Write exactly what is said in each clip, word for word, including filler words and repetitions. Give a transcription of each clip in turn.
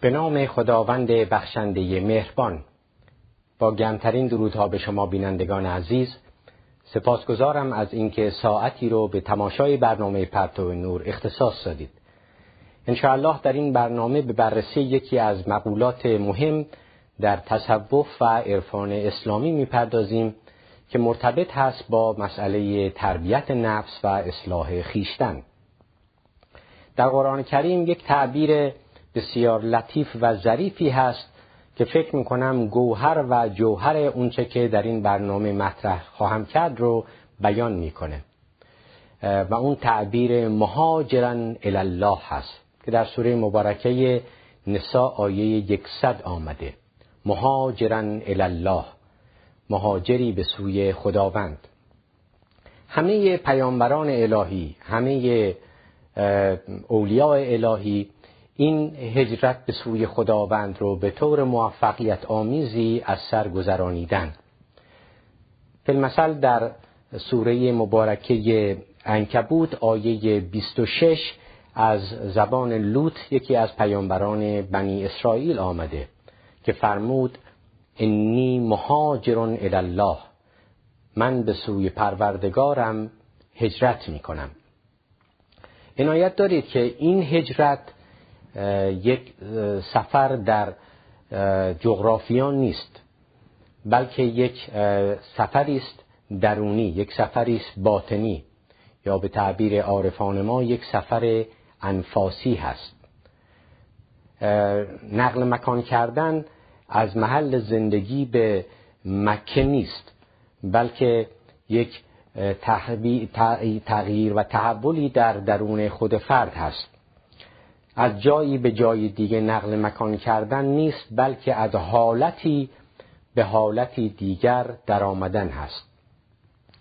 به نام خداوند بخشنده مهربان. با گرمترین درودها به شما بینندگان عزیز، سپاسگزارم از اینکه ساعتی رو به تماشای برنامه پرتو نور اختصاص دادید. انشاءالله در این برنامه به بررسی یکی از مقولات مهم در تصوف و عرفان اسلامی میپردازیم که مرتبط هست با مسئله تربیت نفس و اصلاح خویشتن. در قرآن کریم یک تعبیر بسیار لطیف و ظریفی هست که فکر میکنم گوهر و جوهر اونچه که در این برنامه مطرح خواهم کرد رو بیان میکنه و اون تعبیر مهاجرن الی الله هست که در سوره مبارکه نساء آیه صد آمده. مهاجرن الی الله، مهاجری به سوی خداوند. همه پیامبران الهی، همه اولیاء الهی این هجرت به سوی خداوند رو به طور موفقیت آمیزی از سر گذرانیدن. فی المثل در سوره مبارکه عنکبوت آیه بیست و شش از زبان لوط، یکی از پیامبران بنی اسرائیل، آمده که فرمود انی مهاجر الی الله، من به سوی پروردگارم هجرت میکنم. عنایت دارید که این هجرت یک سفر در جغرافیا نیست، بلکه یک سفری است درونی، یک سفری است باطنی، یا به تعبیر عارفان ما یک سفر انفاسی هست. نقل مکان کردن از محل زندگی به مکه نیست، بلکه یک تغییر و تحولی در درون خود فرد هست. از جایی به جای دیگه نقل مکان کردن نیست، بلکه از حالتی به حالتی دیگر در آمدن هست.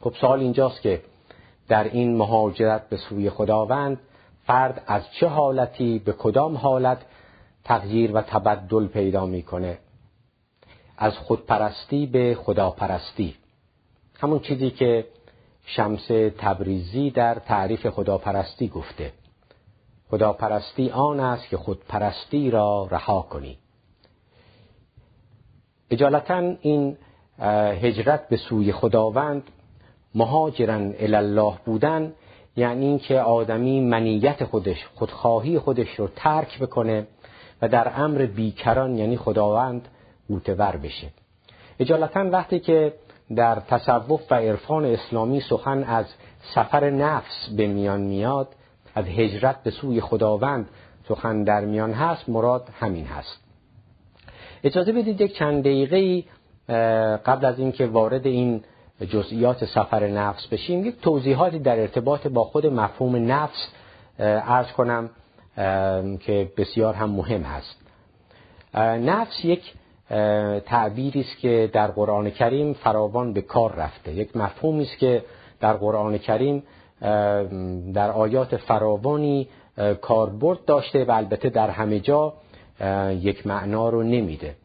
خب سوال اینجاست که در این مهاجرت به سوی خداوند فرد از چه حالتی به کدام حالت تغییر و تبدل پیدا میکنه؟ از خودپرستی به خداپرستی، همون چیزی که شمس تبریزی در تعریف خداپرستی گفته: خداپرستی آن است که خودپرستی را رها کنی. اجالتا این هجرت به سوی خداوند، مهاجرن الی الله بودن، یعنی این که آدمی منیت خودش، خودخواهی خودش رو ترک بکنه و در امر بیکران یعنی خداوند متور بشه. اجالتا وقتی که در تصوف و عرفان اسلامی سخن از سفر نفس به میان میاد، از هجرت به سوی خداوند سخن در میان هست، مراد همین هست. اجازه بدید یک چند دقیقه قبل از اینکه وارد این جزئیات سفر نفس بشیم، یک توضیحاتی در ارتباط با خود مفهوم نفس عرض کنم که بسیار هم مهم هست. نفس یک تعبیری است که در قرآن کریم فراوان به کار رفته، یک مفهومی است که در قرآن کریم در آیات فراوانی کاربرد داشته و البته در همه جا یک معنا رو نمیده.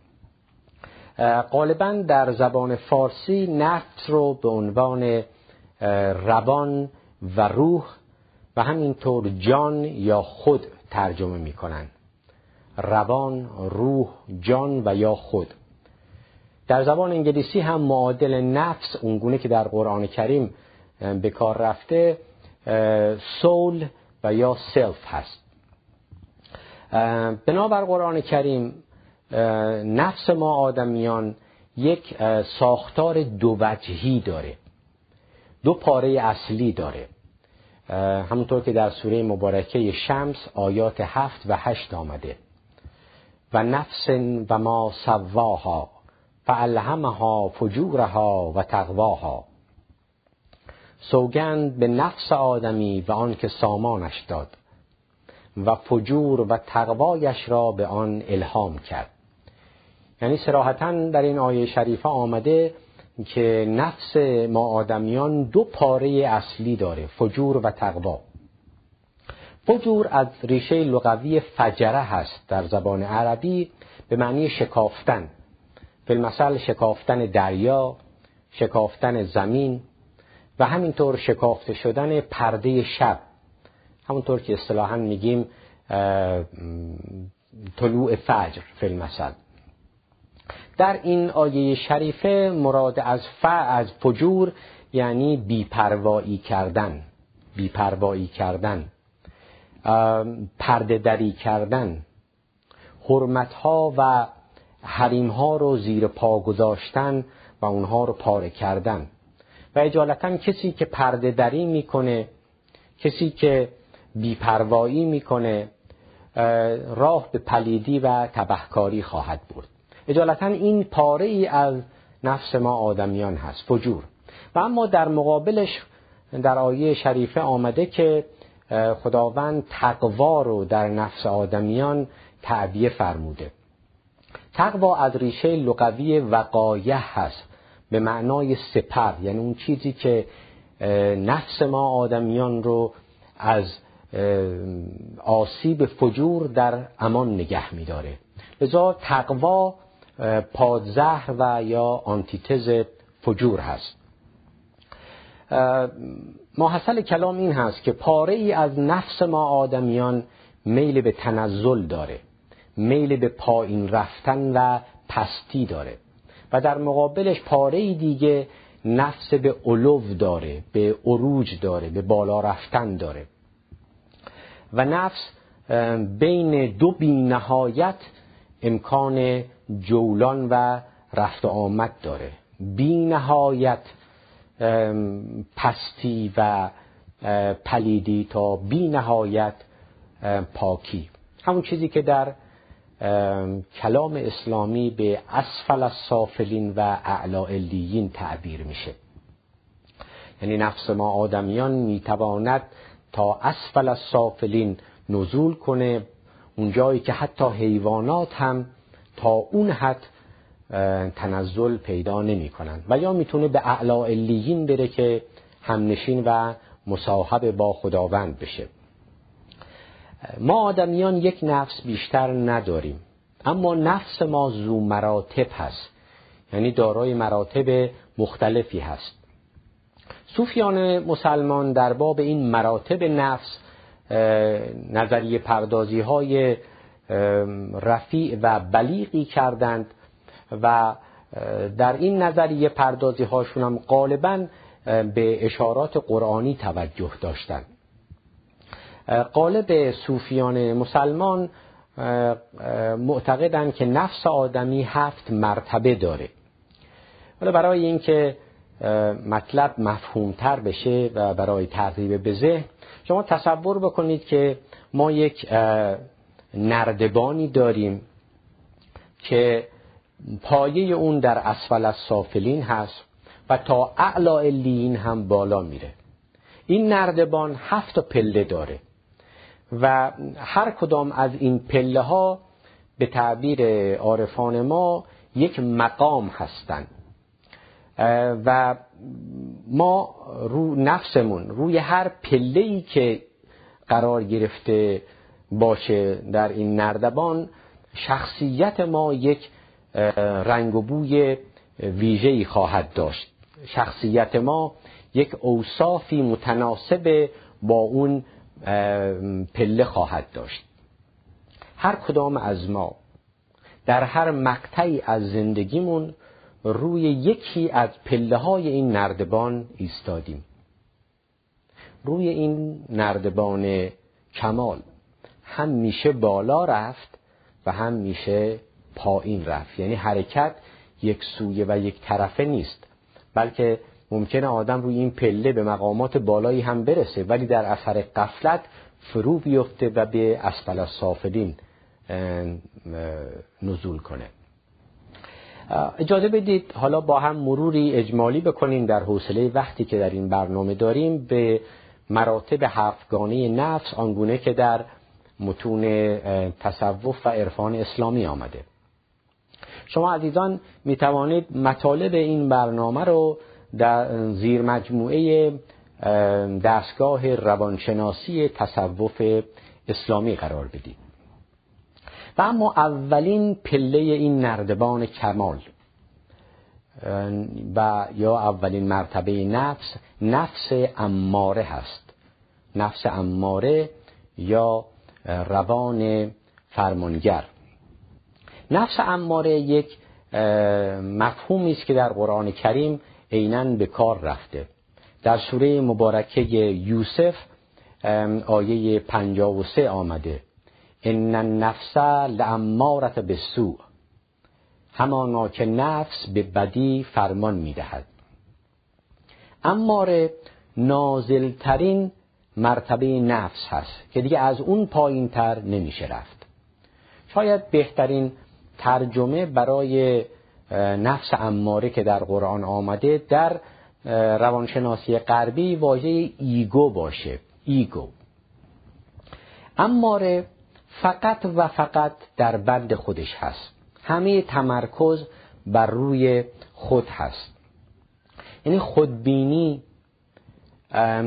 غالبا در زبان فارسی نفس رو به عنوان روان و روح و همینطور جان یا خود ترجمه میکنن. روان، روح، جان و یا خود. در زبان انگلیسی هم معادل نفس اونگونه که در قرآن کریم به کار رفته سول و یا سلف هست. بنابر قرآن کریم نفس ما آدمیان یک ساختار دو وجهی داره، دو پاره اصلی داره، همونطور که در سوره مبارکه شمس آیات هفت و هشت آمده: و نفس و ما سواها فالهمها فجورها و تقواها. سوگند به نفس آدمی و آن که سامانش داد و فجور و تقوایش را به آن الهام کرد. یعنی صراحتاً در این آیه شریفه آمده که نفس ما آدمیان دو پاره اصلی داره، فجور و تقوا. فجور از ریشه لغوی فجره هست در زبان عربی، به معنی شکافتن، فی المثل شکافتن دریا، شکافتن زمین و همینطور شکافته شدن پرده شب، همونطور که اصطلاحاً میگیم طلوع فجر فی المثل. در این آیه شریفه مراد از ف از فجور یعنی بی‌پروایی کردن، بی‌پروایی کردن، پرده دری کردن، حرمت‌ها و حریم‌ها رو زیر پا گذاشتن و اونها رو پاره کردن. و اجالتاً کسی که پرده دری میکنه، کسی که بی‌پروایی میکنه، راه به پلیدی و تبهکاری خواهد برد. اجالتاً این پاره ای از نفس ما آدمیان هست، فجور. و اما در مقابلش در آیه شریفه آمده که خداوند تقوا رو در نفس آدمیان تعبیه فرموده. تقوا از ریشه لغوی وقایه هست به معنای سپر، یعنی اون چیزی که نفس ما آدمیان رو از آسیب فجور در امان نگه می‌داره. لذا تقوا پادزهر و یا آنتیتز فجور هست. ماحصل کلام این هست که پاره ای از نفس ما آدمیان میل به تنزل داره، میل به پایین رفتن و پستی داره، و در مقابلش پاره ای دیگه نفس به علو داره، به عروج داره، به بالا رفتن داره. و نفس بین دو بی‌نهایت امکان جولان و رفت آمد داره، بی‌نهایت پستی و پلیدی تا بی نهایت پاکی. همون چیزی که در کلام اسلامی به اسفل السافلین و اعلی علیین تعبیر میشه، یعنی نفس ما آدمیان میتواند تا اسفل السافلین نزول کنه، اون جایی که حتی حیوانات هم تا اون حد تنزل پیدا نمی کنند، و یا میتونه به اعلی علیین بره که همنشین و مصاحب با خداوند بشه. ما آدمیان یک نفس بیشتر نداریم، اما نفس ما ذو مراتب هست، یعنی دارای مراتب مختلفی هست. صوفیان مسلمان در باب این مراتب نفس نظریه پردازی های رفیع و بلیغی کردند، و در این نظریه پردازی هاشون هم غالباً به اشارات قرآنی توجه داشتند. غالب صوفیان مسلمان معتقدند که نفس آدمی هفت مرتبه داره. ولی برای اینکه مطلب مفهومتر بشه و برای تقریب به ذهن، شما تصور بکنید که ما یک نردبانی داریم که پایه اون در اسفل السافلین هست و تا اعلی علیین هم بالا میره. این نردبان هفت پله داره و هر کدام از این پله ها به تعبیر عارفان ما یک مقام هستند، و ما رو نفسمون روی هر پله‌ای که قرار گرفته باشه در این نردبان، شخصیت ما یک رنگ و بوی ویژه‌ای خواهد داشت. شخصیت ما یک اوصافی متناسب با اون پله خواهد داشت. هر کدام از ما در هر مقطعی از زندگیمون روی یکی از پله‌های این نردبان ایستادیم، روی این نردبان کمال هم میشه بالا رفت و هم میشه پایین رفت، یعنی حرکت یک سویه و یک طرفه نیست، بلکه ممکنه آدم روی این پله به مقامات بالایی هم برسه ولی در اثر غفلت فرو بیفته و به اسفل السافلین نزول کنه. اجازه بدید حالا با هم مروری اجمالی بکنیم در حوصله وقتی که در این برنامه داریم به مراتب هفتگانه نفس آنگونه که در متون تصوف و عرفان اسلامی آمده. شما عزیزان می توانید مطالب این برنامه رو در زیر مجموعه دستگاه روانشناسی تصوف اسلامی قرار بدید. و اما اولین پله این نردبان کمال و یا اولین مرتبه نفس، نفس اماره هست. نفس اماره یا روان فرمانگر. نفس اماره یک مفهومی است که در قرآن کریم عیناً به کار رفته. در سوره مبارکه یوسف آیه پنجاه و سه آمده ان النفس لاماره بالسوء، همانا که نفس به بدی فرمان می‌دهد. اماره نازلترین مرتبه نفس هست که دیگه از اون پایین‌تر نمیشه رفت. شاید بهترین ترجمه برای نفس اماره که در قرآن آمده در روانشناسی غربی واژه ایگو باشه. ایگو اماره فقط و فقط در بند خودش هست، همه تمرکز بر روی خود هست. یعنی خودبینی،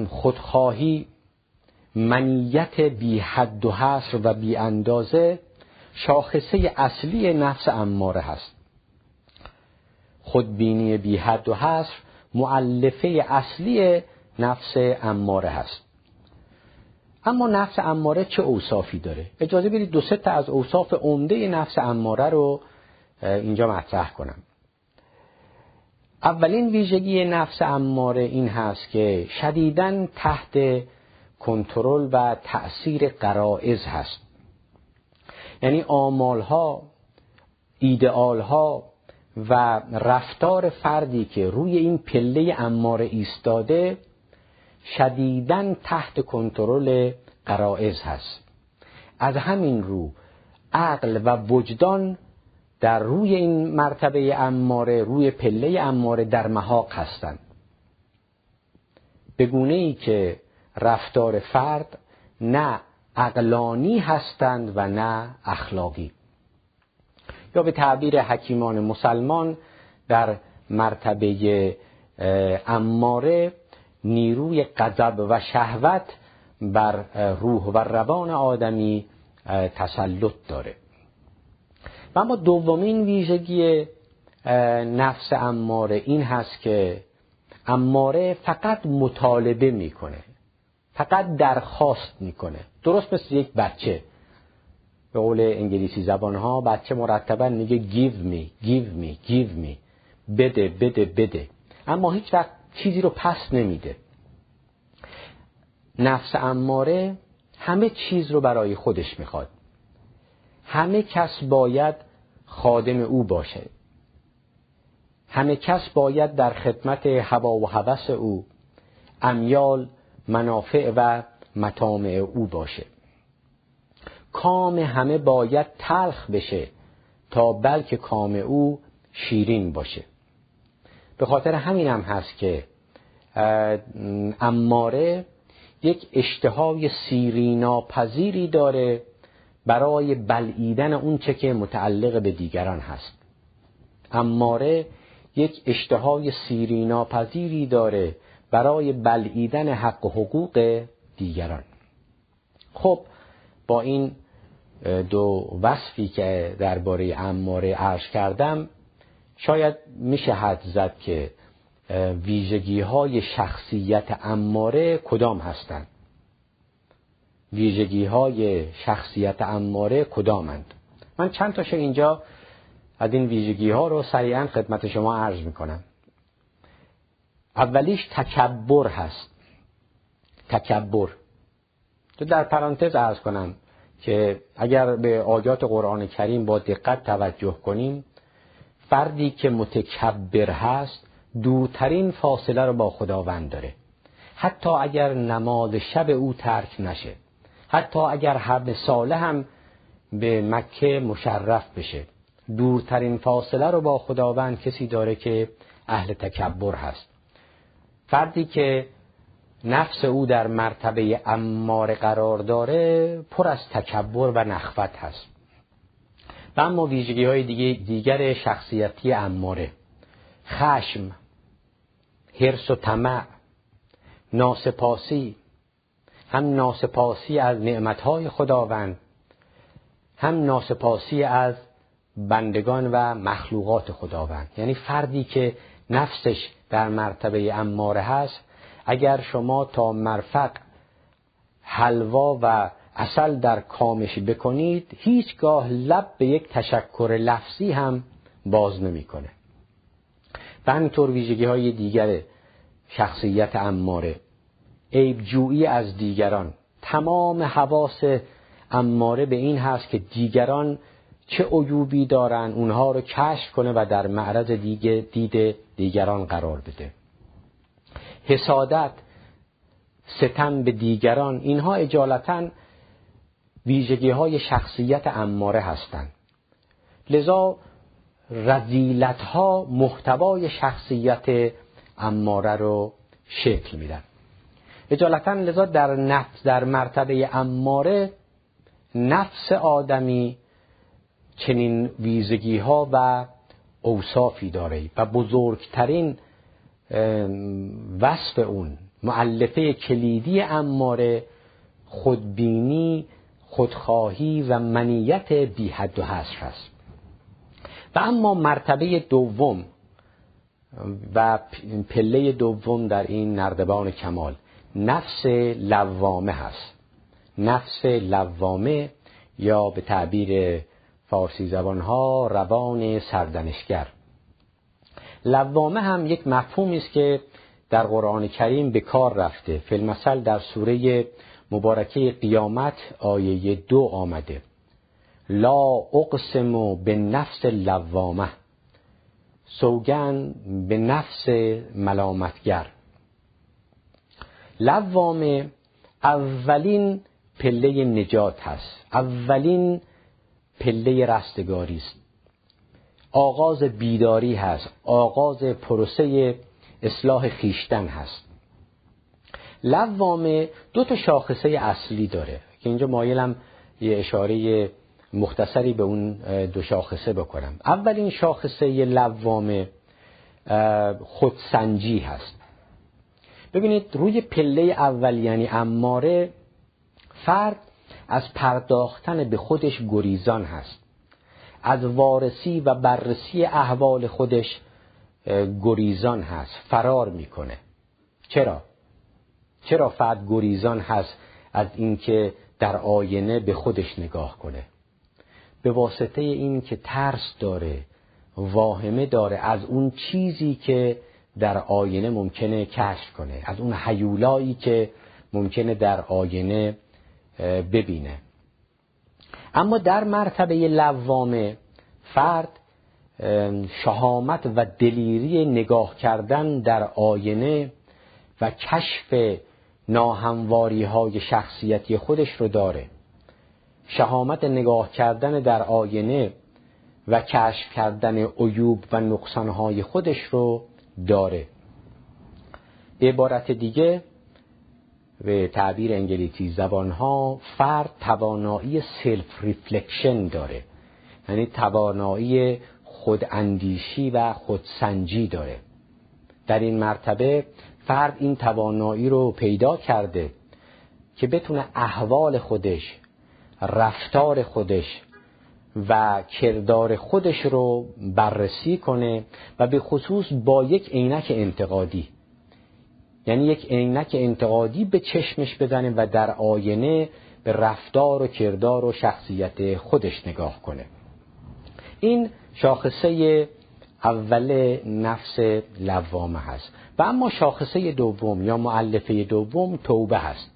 خودخواهی، منیت بی حد و حصر و بی اندازه شاخصه اصلی نفس اماره هست. خودبینی بی حد و حصر مؤلفه اصلی نفس اماره هست. اما نفس اماره چه اوصافی داره؟ اجازه بدید دو سه تا از اوصاف عمده نفس اماره رو اینجا مطرح کنم. اولین ویژگی نفس اماره این هست که شدیداً تحت کنترل و تأثیر غرایز هست. یعنی آمالها، ایدئالها و رفتار فردی که روی این پله اماره ایستاده شدیداً تحت کنترل غرایز هست. از همین رو عقل و وجدان در روی این مرتبه اماره، روی پله اماره در محاق هستند، به گونه ای که رفتار فرد نه عقلانی هستند و نه اخلاقی. یا به تعبیر حکیمان مسلمان در مرتبه اماره نیروی غضب و شهوت بر روح و روان آدمی تسلط داره. و اما دومین ویژگی نفس اماره این هست که اماره فقط مطالبه میکنه، فقط درخواست میکنه. درست مثل یک بچه، به قول انگلیسی زبانها بچه مرتبا میگه give me give me give me، بده بده بده، اما هیچ وقت چیزی رو پس نمیده. نفس اماره همه چیز رو برای خودش میخواد. همه کس باید خادم او باشه، همه کس باید در خدمت هوا و هوس او، امیال، منافع و مطامع او باشه. کام همه باید تلخ بشه تا بلکه کام او شیرین باشه. به خاطر همین هم هست که اماره یک اشتهای سیریناپذیری داره برای بلعیدن اون چه که متعلق به دیگران هست. اماره یک اشتهای سیریناپذیری داره برای بلعیدن حق و حقوق دیگران. خب با این دو وصفی که درباره اماره عرض کردم، شاید میشه حد زد که ویژگی های شخصیت اماره کدام هستند. ویژگی های شخصیت اماره کدامند؟ من چند تاشو اینجا از این ویژگی ها رو سریعا خدمت شما عرض میکنم. اولیش تکبر هست. تکبر. تو در پرانتز عرض کنم که اگر به آیات قرآن کریم با دقت توجه کنیم، فردی که متکبر هست دورترین فاصله رو با خداوند داره، حتی اگر نماز شب او ترک نشه، حتی اگر حب ساله هم به مکه مشرف بشه، دورترین فاصله رو با خداوند کسی داره که اهل تکبر هست. فردی که نفس او در مرتبه اماره قرار داره پر از تکبر و نخوت هست. و اما ویژگی های دیگه دیگر شخصیتی اماره: خشم، حرص و طمع، ناسپاسی، هم ناسپاسی از نعمتهای خداوند، هم ناسپاسی از بندگان و مخلوقات خداوند. یعنی فردی که نفسش در مرتبه اماره هست، اگر شما تا مرفق حلوا و عسل در کامش بکنید، هیچگاه لب به یک تشکر لفظی هم باز نمیکنه. و همینطور ویژگی های دیگر شخصیت عماره، عیب جویی از دیگران. تمام حواس عماره به این هست که دیگران چه عیوبی دارن اونها رو کشف کنه و در معرض دیگه دید دیگران قرار بده. حسادت، ستم به دیگران، اینها اجالتاً ویژگی های شخصیت عماره هستند. لذا رذیلت ها محتوای شخصیت عماره رو شکل میدن. اجالتاً لذا در نفس در مرتبه عماره نفس آدمی چنین ویژگی ها و اوصافی داره و بزرگترین وصف اون، مؤلفه کلیدی عماره، خودبینی، خودخواهی و منیت بی حد و حصر است. و اما مرتبه دوم و پله دوم در این نردبان کمال نفس لوامه هست. نفس لوامه یا به تعبیر فارسی زبان ها روان سردنشگر. لوامه هم یک مفهومی است که در قرآن کریم به کار رفته. فی المثل در سوره مبارکه قیامت آیه دو آمده: لا اقسم به نفس لوامه، سوگند به نفس ملامتگر. لوامه اولین پله نجات هست، اولین پله رستگاری است، آغاز بیداری هست، آغاز پروسه اصلاح خیشتن هست. لوامه دو تا شاخصه اصلی داره که اینجا مایلم یه اشاره مختصری به اون دو شاخصه بکنم. اولین شاخصه لوامه خودسنجی هست. ببینید روی پله اول یعنی عماره، فرد از پرداختن به خودش گریزان هست، از وارسی و بررسی احوال خودش گریزان هست، فرار میکنه. چرا؟ چرا فرد گریزان هست از اینکه در آینه به خودش نگاه کنه؟ به واسطه این که ترس داره، واهمه داره از اون چیزی که در آینه ممکنه کشف کنه، از اون هیولایی که ممکنه در آینه ببینه. اما در مرتبه لوامه فرد شهامت و دلیری نگاه کردن در آینه و کشف ناهمواری های شخصیتی خودش رو داره. شهامت نگاه کردن در آینه و کشف کردن عیوب و نقصان های خودش رو داره. به عبارت دیگه، به تعبیر انگلیسی زبان ها، فرد توانایی سلف ریفلکشن داره، یعنی توانایی خوداندیشی و خودسنجی داره. در این مرتبه فرد این توانایی رو پیدا کرده که بتونه احوال خودش، رفتار خودش و کردار خودش رو بررسی کنه و به خصوص با یک عینک انتقادی، یعنی یک عینک انتقادی به چشمش بزنه و در آینه به رفتار و کردار و شخصیت خودش نگاه کنه. این شاخصه اول نفس لوامه هست. و اما شاخصه دوم یا مؤلفه دوم توبه هست.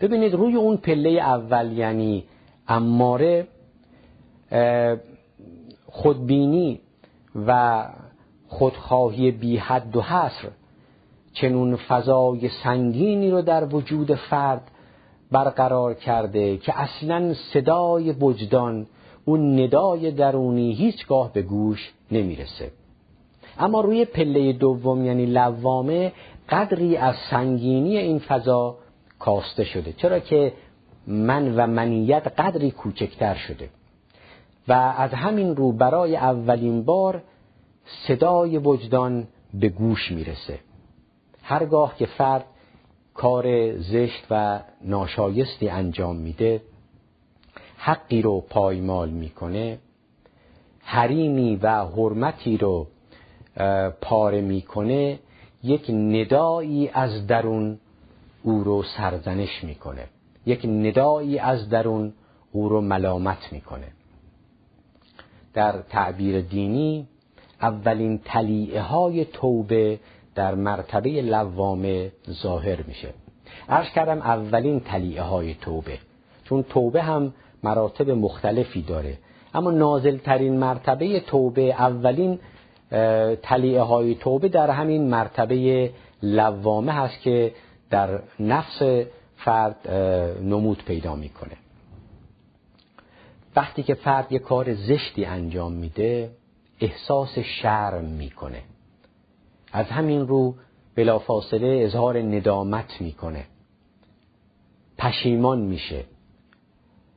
ببینید روی اون پله اول یعنی عماره، خودبینی و خودخواهی بی حد و حصر چنون فضای سنگینی رو در وجود فرد برقرار کرده که اصلا صدای وجدان، اون ندای درونی هیچگاه به گوش نمیرسه. اما روی پله دوم یعنی لوامه قدری از سنگینی این فضا کاسته شده، چرا که من و منیت قدری کوچکتر شده و از همین رو برای اولین بار صدای وجدان به گوش میرسه. هرگاه که فرد کار زشت و ناشایستی انجام میده، حقی رو پایمال میکنه، حریمی و حرمتی رو پاره میکنه، یک ندایی از درون او رو سرزنش میکنه. یک ندایی از درون او رو ملامت میکنه. در تعبیر دینی اولین تلیعه های توبه در مرتبه لوامه ظاهر میشه. عرض کردم اولین تلیعه های توبه، چون توبه هم مراتب مختلفی داره، اما نازل ترین مرتبه توبه، اولین تلیعه های توبه در همین مرتبه لوامه هست که در نفس فرد نمود پیدا میکنه. وقتی که فرد یه کار زشتی انجام میده احساس شرم میکنه، از همین رو بلافاصله اظهار ندامت میکنه، پشیمان میشه،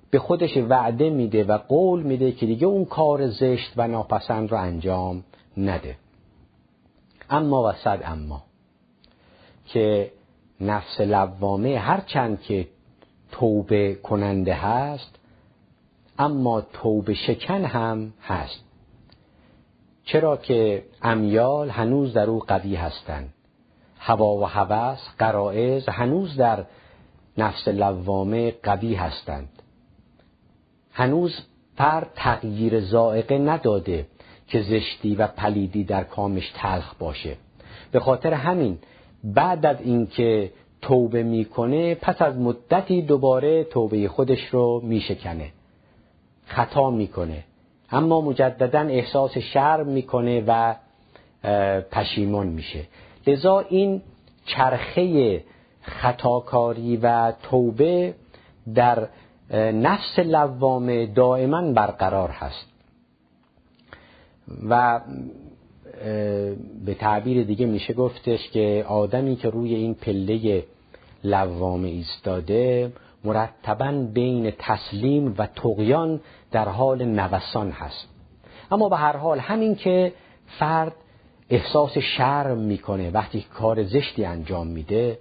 به خودش وعده میده و قول میده که دیگه اون کار زشت و ناپسند رو انجام نده. اما و صد اما که نفس لوامه هرچند که توبه کننده هست اما توبه شکن هم هست، چرا که امیال هنوز در او قوی هستند. هوا و هوس، غرایز هنوز در نفس لوامه قوی هستند. هنوز فرد تغییر ذائقه نداده که زشتی و پلیدی در کامش تلخ باشه. به خاطر همین بعد از اینکه توبه میکنه پس از مدتی دوباره توبه خودش رو میشکنه، خطا میکنه، اما مجددا احساس شرم میکنه و پشیمان میشه. لذا این چرخه خطاکاری و توبه در نفس لوامه دائما برقرار هست و به تعبیر دیگه میشه گفتش که آدمی که روی این پله لوامه ایستاده مرتباً بین تسلیم و طغیان در حال نوسان هست. اما به هر حال همین که فرد احساس شرم میکنه وقتی کار زشتی انجام میده،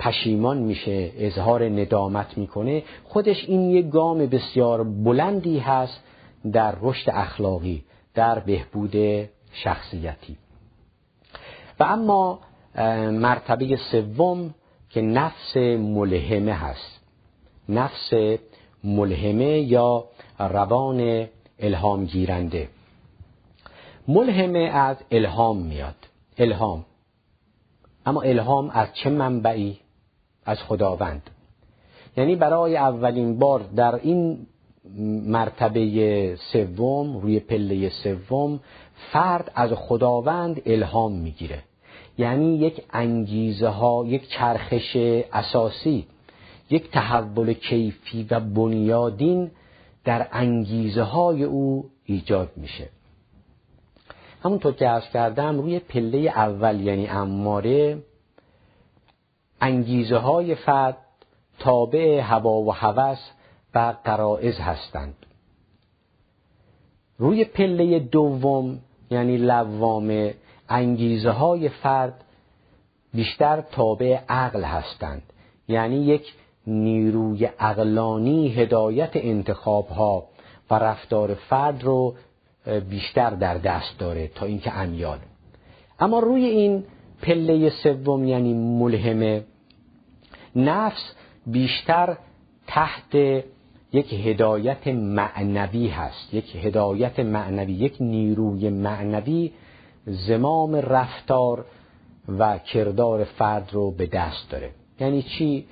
پشیمان میشه، اظهار ندامت میکنه، خودش این یک گام بسیار بلندی هست در رشد اخلاقی، در بهبود شخصیتی. و اما مرتبه سوم که نفس ملهمه هست، نفس ملهمه یا روان الهام گیرنده. ملهمه از الهام میاد، الهام، اما الهام از چه منبعی؟ از خداوند. یعنی برای اولین بار در این مرتبه سوم، روی پله سوم، فرد از خداوند الهام میگیره. یعنی یک انگیزه ها، یک چرخش اساسی، یک تحول کیفی و بنیادین در انگیزه های او ایجاد میشه. همونطور که عرض کردم روی پله اول یعنی اماره، انگیزه های فرد تابع هوا و هوس و غرایز هستند. روی پله دوم یعنی لوامه، انگیزه های فرد بیشتر تابع عقل هستند، یعنی یک نیروی عقلانی هدایت انتخاب ها و رفتار فرد رو بیشتر در دست داره تا اینکه امیال. اما روی این پله سوم یعنی ملهمه، نفس بیشتر تحت یک هدایت معنوی هست، یک هدایت معنوی، یک نیروی معنوی زمام رفتار و کردار فرد رو به دست داره. یعنی چی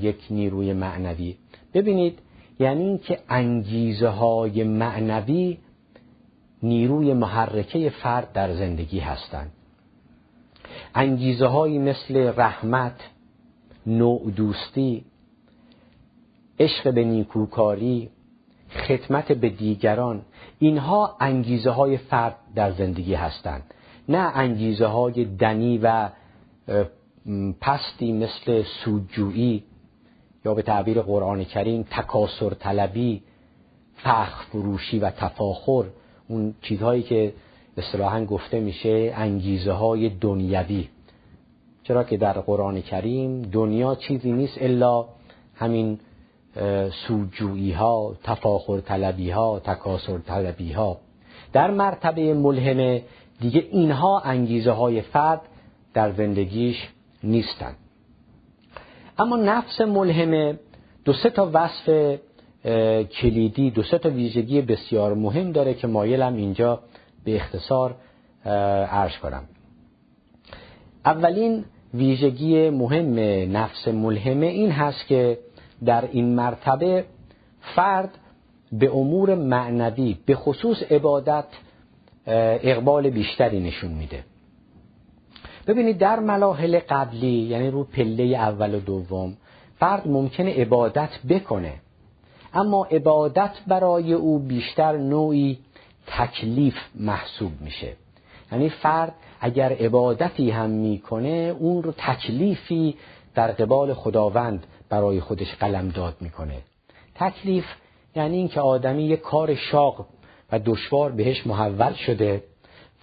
یک نیروی معنوی؟ ببینید یعنی این که انگیزه های معنوی نیروی محرکه فرد در زندگی هستند. انگیزه هایی مثل رحمت، نوع دوستی، عشق به نیکوکاری، خدمت به دیگران، اینها انگیزه های فرد در زندگی هستند، نه انگیزه های دنی و پستی مثل سودجویی یا به تعبیر قرآن کریم تکاسر طلبی، فخر فروشی و تفاخر، اون چیزهایی که اصطلاحاً گفته میشه انگیزه های دنیوی، چرا که در قرآن کریم دنیا چیزی نیست الا همین سودجویی ها، تفاخر طلبی ها، تکاسر طلبی ها. در مرتبه ملهمه دیگه اینها انگیزه های فرد در زندگیش نیستند. اما نفس ملهمه دو سه تا وصف کلیدی، دو سه تا ویژگی بسیار مهم داره که مایلم اینجا به اختصار عرض کنم. اولین ویژگی مهم نفس ملهمه این هست که در این مرتبه فرد به امور معنوی به خصوص عبادت اقبال بیشتری نشون میده. ببینید در مراحل قبلی، یعنی رو پله اول و دوم، فرد ممکنه عبادت بکنه، اما عبادت برای او بیشتر نوعی تکلیف محسوب میشه. یعنی فرد اگر عبادتی هم میکنه، اون رو تکلیفی در قبال خداوند برای خودش قلمداد میکنه. تکلیف یعنی این که آدمی یک کار شاق و دشوار بهش محول شده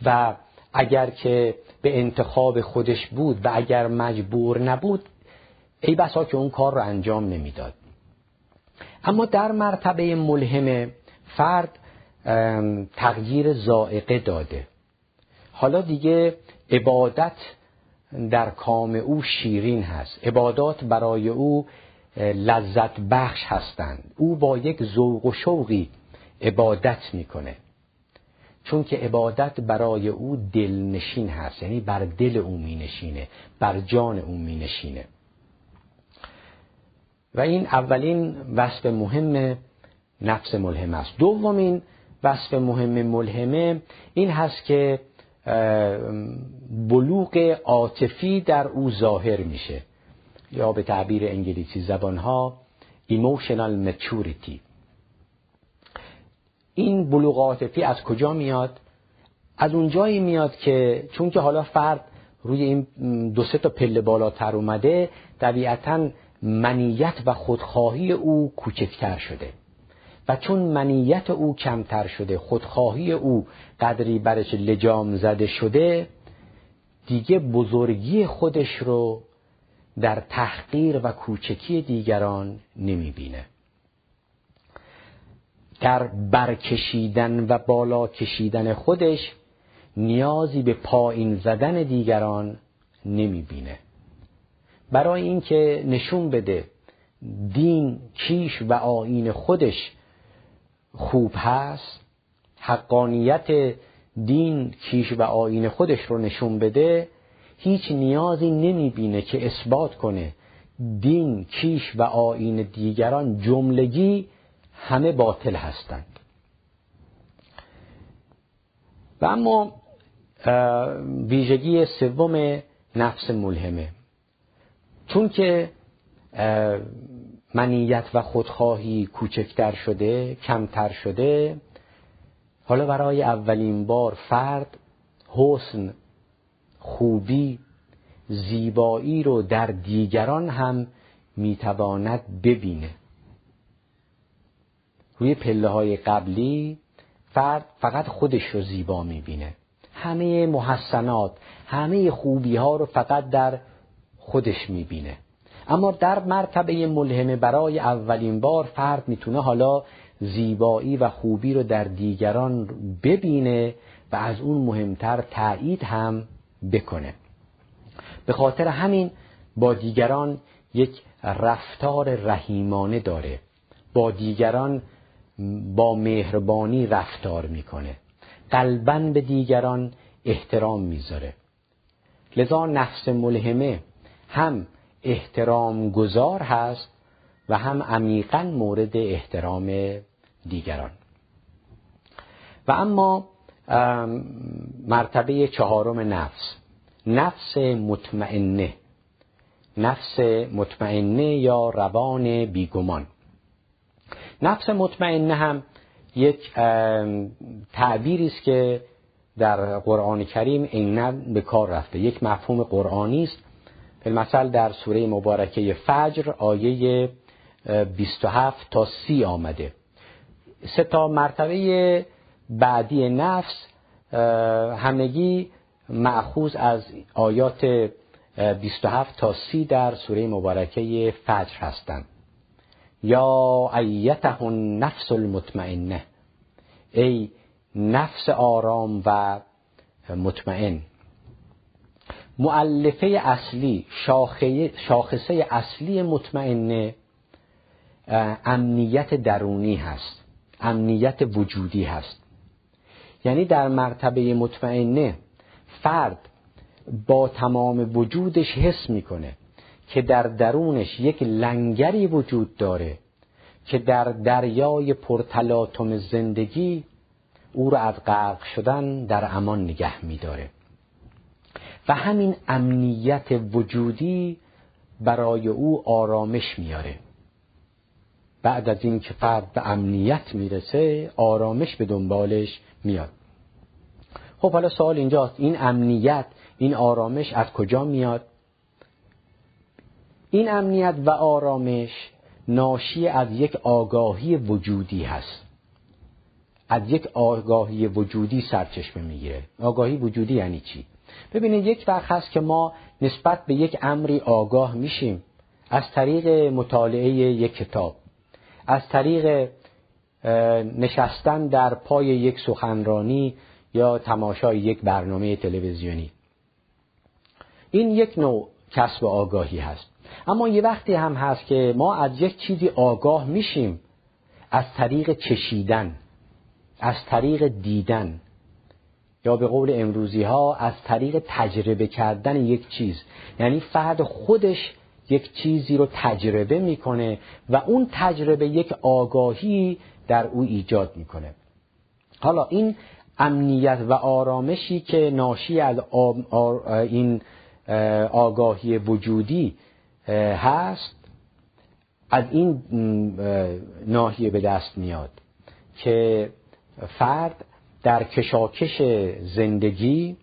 و اگر که به انتخاب خودش بود و اگر مجبور نبود، ای بسا که اون کار رو انجام نمیداد. اما در مرتبه ملهم، فرد تغییر ذائقه داده. حالا دیگه عبادت در کام او شیرین هست، عبادات برای او لذت بخش هستند، او با یک ذوق و شوقی عبادت میکنه، چون که عبادت برای او دلنشین هست، یعنی بر دل او مینشینه، بر جان او مینشینه. و این اولین وصف مهم نفس ملهمه است. دومین وصف مهم ملهمه این هست که بلوغ عاطفی در او ظاهر میشه، یا به تعبیر انگلیسی زبانها emotional maturity. این بلوغ عاطفی از کجا میاد؟ از اونجایی میاد که چون که حالا فرد روی این دو سه تا پله بالاتر اومده، طبیعتاً منیت و خودخواهی او کوچکتر شده و چون منیت او کمتر شده، خودخواهی او قدری برش لجام زده شده، دیگه بزرگی خودش رو در تحقیر و کوچکی دیگران نمیبینه. در برکشیدن و بالا کشیدن خودش نیازی به پایین زدن دیگران نمیبینه، برای اینکه نشون بده دین، کیش و آیین خودش خوب هست، حقانیت دین، کیش و آیین خودش رو نشون بده، هیچ نیازی نمیبینه که اثبات کنه دین، کیش و آیین دیگران جملگی همه باطل هستند. و اما ویژگی سوم نفس ملهمه، چون که منیت و خودخواهی کوچکتر شده، کمتر شده، حالا برای اولین بار فرد حسن، خوبی، زیبایی رو در دیگران هم میتواند ببینه. روی پله های قبلی فرد فقط خودش رو زیبا میبینه، همه محسنات، همه خوبی ها رو فقط در خودش میبینه. اما در مرتبه ملهمه برای اولین بار فرد میتونه حالا زیبایی و خوبی رو در دیگران ببینه و از اون مهمتر تأیید هم بکنه. به خاطر همین با دیگران یک رفتار رحیمانه داره، با دیگران با مهربانی رفتار میکنه، قلباً به دیگران احترام میذاره. لذا نفس ملهمه هم احترام گذار هست و هم عمیقاً مورد احترام دیگران. و اما مرتبه چهارم نفس، نفس مطمئنه، نفس مطمئنه یا روان بیگمان. نفس مطمئنه هم یک تعبیری است که در قرآن کریم عیناً به کار رفته، یک مفهوم قرآنی است. مثلا در سوره مبارکه فجر آیه بیست و هفت تا سی آمده. سه تا مرتبه بعدی نفس همگی مأخوذ از آیات بیست و هفت تا سی در سوره مبارکه فجر هستند. یا ایته النفس المطمئنه، ای نفس آرام و مطمئن. مؤلفه اصلی، شاخصه اصلی مطمئنه امنیت درونی هست، امنیت وجودی هست. یعنی در مرتبه مطمئنه فرد با تمام وجودش حس میکنه که در درونش یک لنگری وجود داره که در دریای پرتلاطم زندگی او را از غرق شدن در امان نگه میداره و همین امنیت وجودی برای او آرامش میاره. بعد از این که فرد به امنیت میرسه، آرامش به دنبالش میاد. خب حالا سوال اینجاست، این امنیت، این آرامش از کجا میاد؟ این امنیت و آرامش ناشی از یک آگاهی وجودی هست، از یک آگاهی وجودی سرچشمه میگیره. آگاهی وجودی یعنی چی؟ ببینید یک وقت هست که ما نسبت به یک امری آگاه میشیم از طریق مطالعه یک کتاب، از طریق نشستن در پای یک سخنرانی یا تماشای یک برنامه تلویزیونی. این یک نوع کسب آگاهی هست. اما یه وقتی هم هست که ما از یک چیزی آگاه میشیم از طریق چشیدن، از طریق دیدن، یا به قول امروزی ها از طریق تجربه کردن یک چیز. یعنی فرد خودش یک چیزی رو تجربه میکنه و اون تجربه یک آگاهی در او ایجاد میکنه. حالا این امنیت و آرامشی که ناشی از این آگاهی وجودی هست، از این ناحیه به دست میاد که فرد در کشاکش زندگی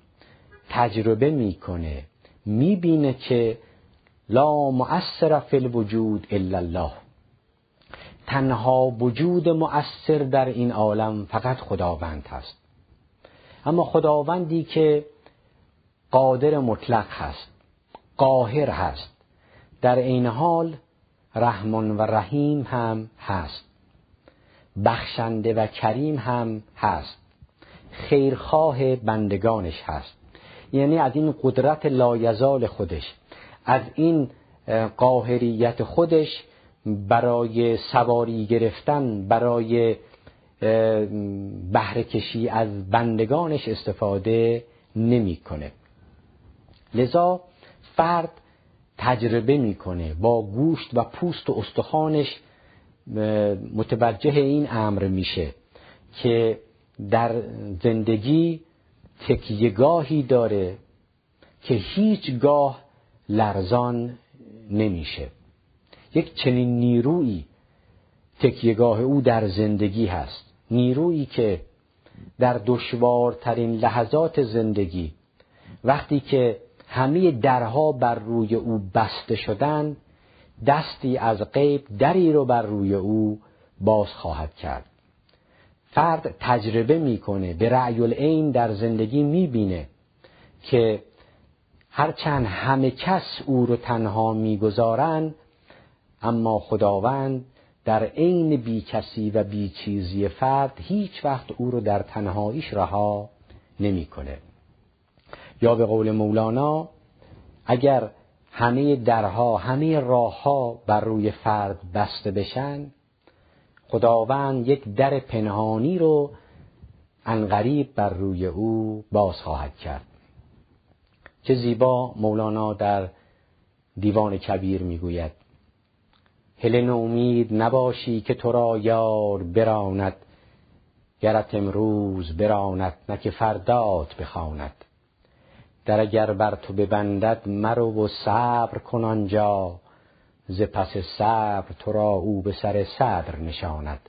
تجربه میکنه، میبینه که لا مؤثر فی الوجود الا الله، تنها وجود مؤثر در این عالم فقط خداوند هست. اما خداوندی که قادر مطلق هست، قاهر هست، در این حال رحمان و رحیم هم هست، بخشنده و کریم هم هست، خیرخواه بندگانش هست. یعنی از این قدرت لایزال خودش، از این قاهریت خودش برای سواری گرفتن، برای بهره کشی از بندگانش استفاده نمی کنه. لذا فرد تجربه میکنه، با گوشت و پوست و استخوانش متوجه این امر میشه که در زندگی تکیه‌گاهی داره که هیچ گاه لرزان نمیشه. یک چنین نیرویی تکیه‌گاه او در زندگی هست، نیرویی که در دشوارترین لحظات زندگی، وقتی که همه درها بر روی او بسته شدن، دستی از غیب دری رو بر روی او باز خواهد کرد. فرد تجربه میکنه، به رأی العین در زندگی میبینه که هرچند همه کس او رو تنها میگذارن، اما خداوند در عین بی کسی و بی چیزی فرد هیچ وقت او رو در تنهاییش رها نمیکنه. یا به قول مولانا، اگر همه درها، همه راهها بر روی فرد بسته بشن، خداوند یک در پنهانی رو عنقریب بر روی او باز خواهد کرد. چه زیبا مولانا در دیوان کبیر میگوید: هله نومید نباشی که تو را یار براند، گرت امروز براند نه که فردات بخواند. در اگر بر تو ببندد مرو و صبر کن آنجا، ز پس صبر تو را او به سر صبر نشاند.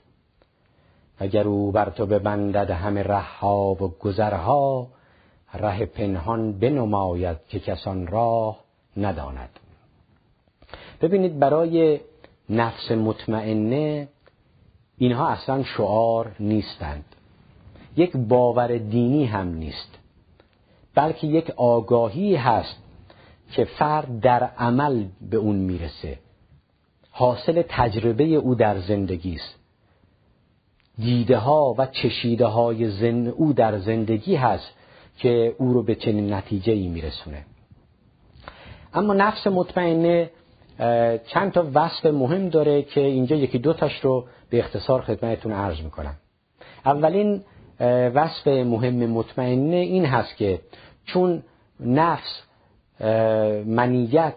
اگر او بر تو ببندد همه رهها و گذرها، ره پنهان بنماید که کسان راه نداند. ببینید برای نفس مطمئنه اینها اصلا شعار نیستند، یک باور دینی هم نیست، بلکه یک آگاهی هست که فرد در عمل به اون میرسه، حاصل تجربه او در زندگی است، دیده ها و چشیده های زن او در زندگی هست که او رو به چنین نتیجه‌ای میرسونه. اما نفس مطمئنه چند تا وصف مهم داره که اینجا یکی دو تاش رو به اختصار خدمتتون عرض میکنم. اولین وصف مهم مطمئنه این هست که چون نفس منیت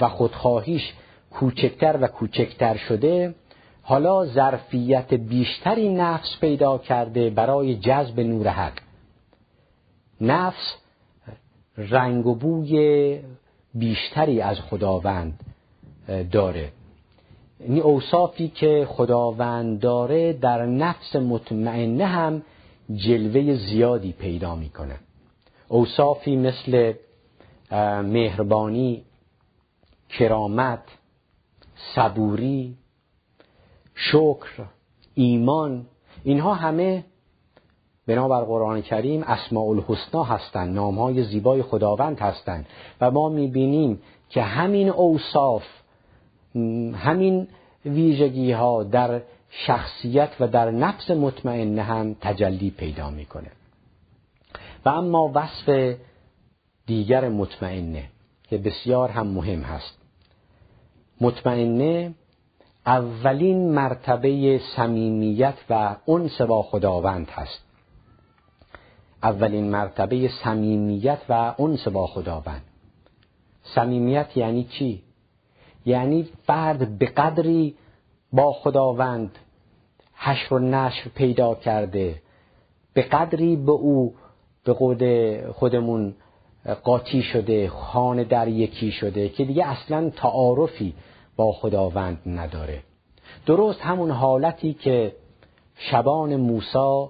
و خودخواهیش کوچکتر و کوچکتر شده، حالا ظرفیت بیشتری نفس پیدا کرده برای جذب نور حق. نفس رنگ و بوی بیشتری از خداوند داره. این اوصافی که خداوند داره در نفس مطمئنه هم جلوه زیادی پیدا میکنه. اوصافی مثل مهربانی، کرامت، صبوری، شکر، ایمان، اینها همه بنابر قرآن کریم اسماء الحسنا هستند، نامهای زیبای خداوند هستند و ما میبینیم که همین اوصاف، همین ویژگی ها در شخصیت و در نفس مطمئنه هم تجلی پیدا میکنه. و اما وصف دیگر مطمئنه که بسیار هم مهم هست، مطمئنه اولین مرتبه صمیمیت و انس با خداوند هست. اولین مرتبه صمیمیت و انس با خداوند. صمیمیت یعنی چی؟ یعنی فرد به قدری با خداوند حشر و نشر پیدا کرده، به قدری به او به قول خودمون قاطی شده، خانه در یکی شده که دیگه اصلا تعارفی با خداوند نداره. درست همون حالتی که شبان موسی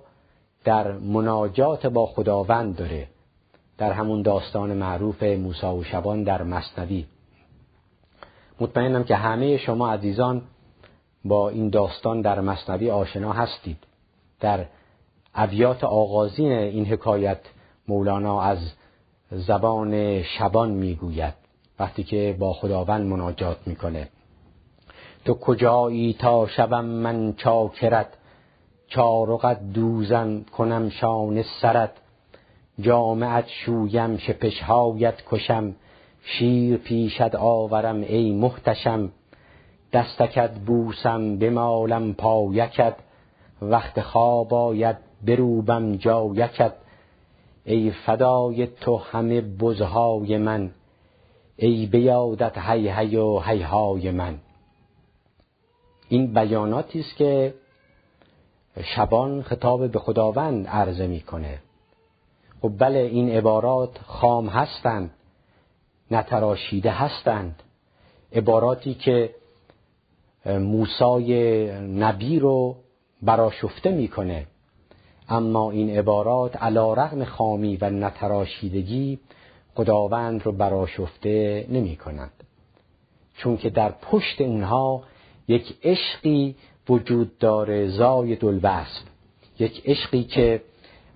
در مناجات با خداوند داره، در همون داستان معروف موسی و شبان در مثنوی. مطمئنم که همه شما عزیزان با این داستان در مثنوی آشنا هستید. در ابیات آغازین این حکایت مولانا از زبان شبان میگوید وقتی که با خداوند مناجات میکنه: تو کجایی تا شبم من چاکرت، چارقت دوزم کنم شان سرت، جامعت شویم شپشهایت کشم، شیر پیشت آورم ای محتشم، دستکت بوسم بمالم پایکت، وقت خواب آید بروبم جایکت، ای فدای تو همه بزهای من، ای بیادت هی هی و هی های من. این بیاناتی است که شبان خطاب به خداوند عرضه میکنه. خب بله، این عبارات خام هستند، نتراشیده هستند، عباراتی که موسی نبی رو برآشفته میکنه. اما این عبارات علی رغم خامی و نتراشیدگی خداوند رو برآشفته نمی کند، چون که در پشت اونها یک عشقی وجود داره، زاید الوصف، یک عشقی که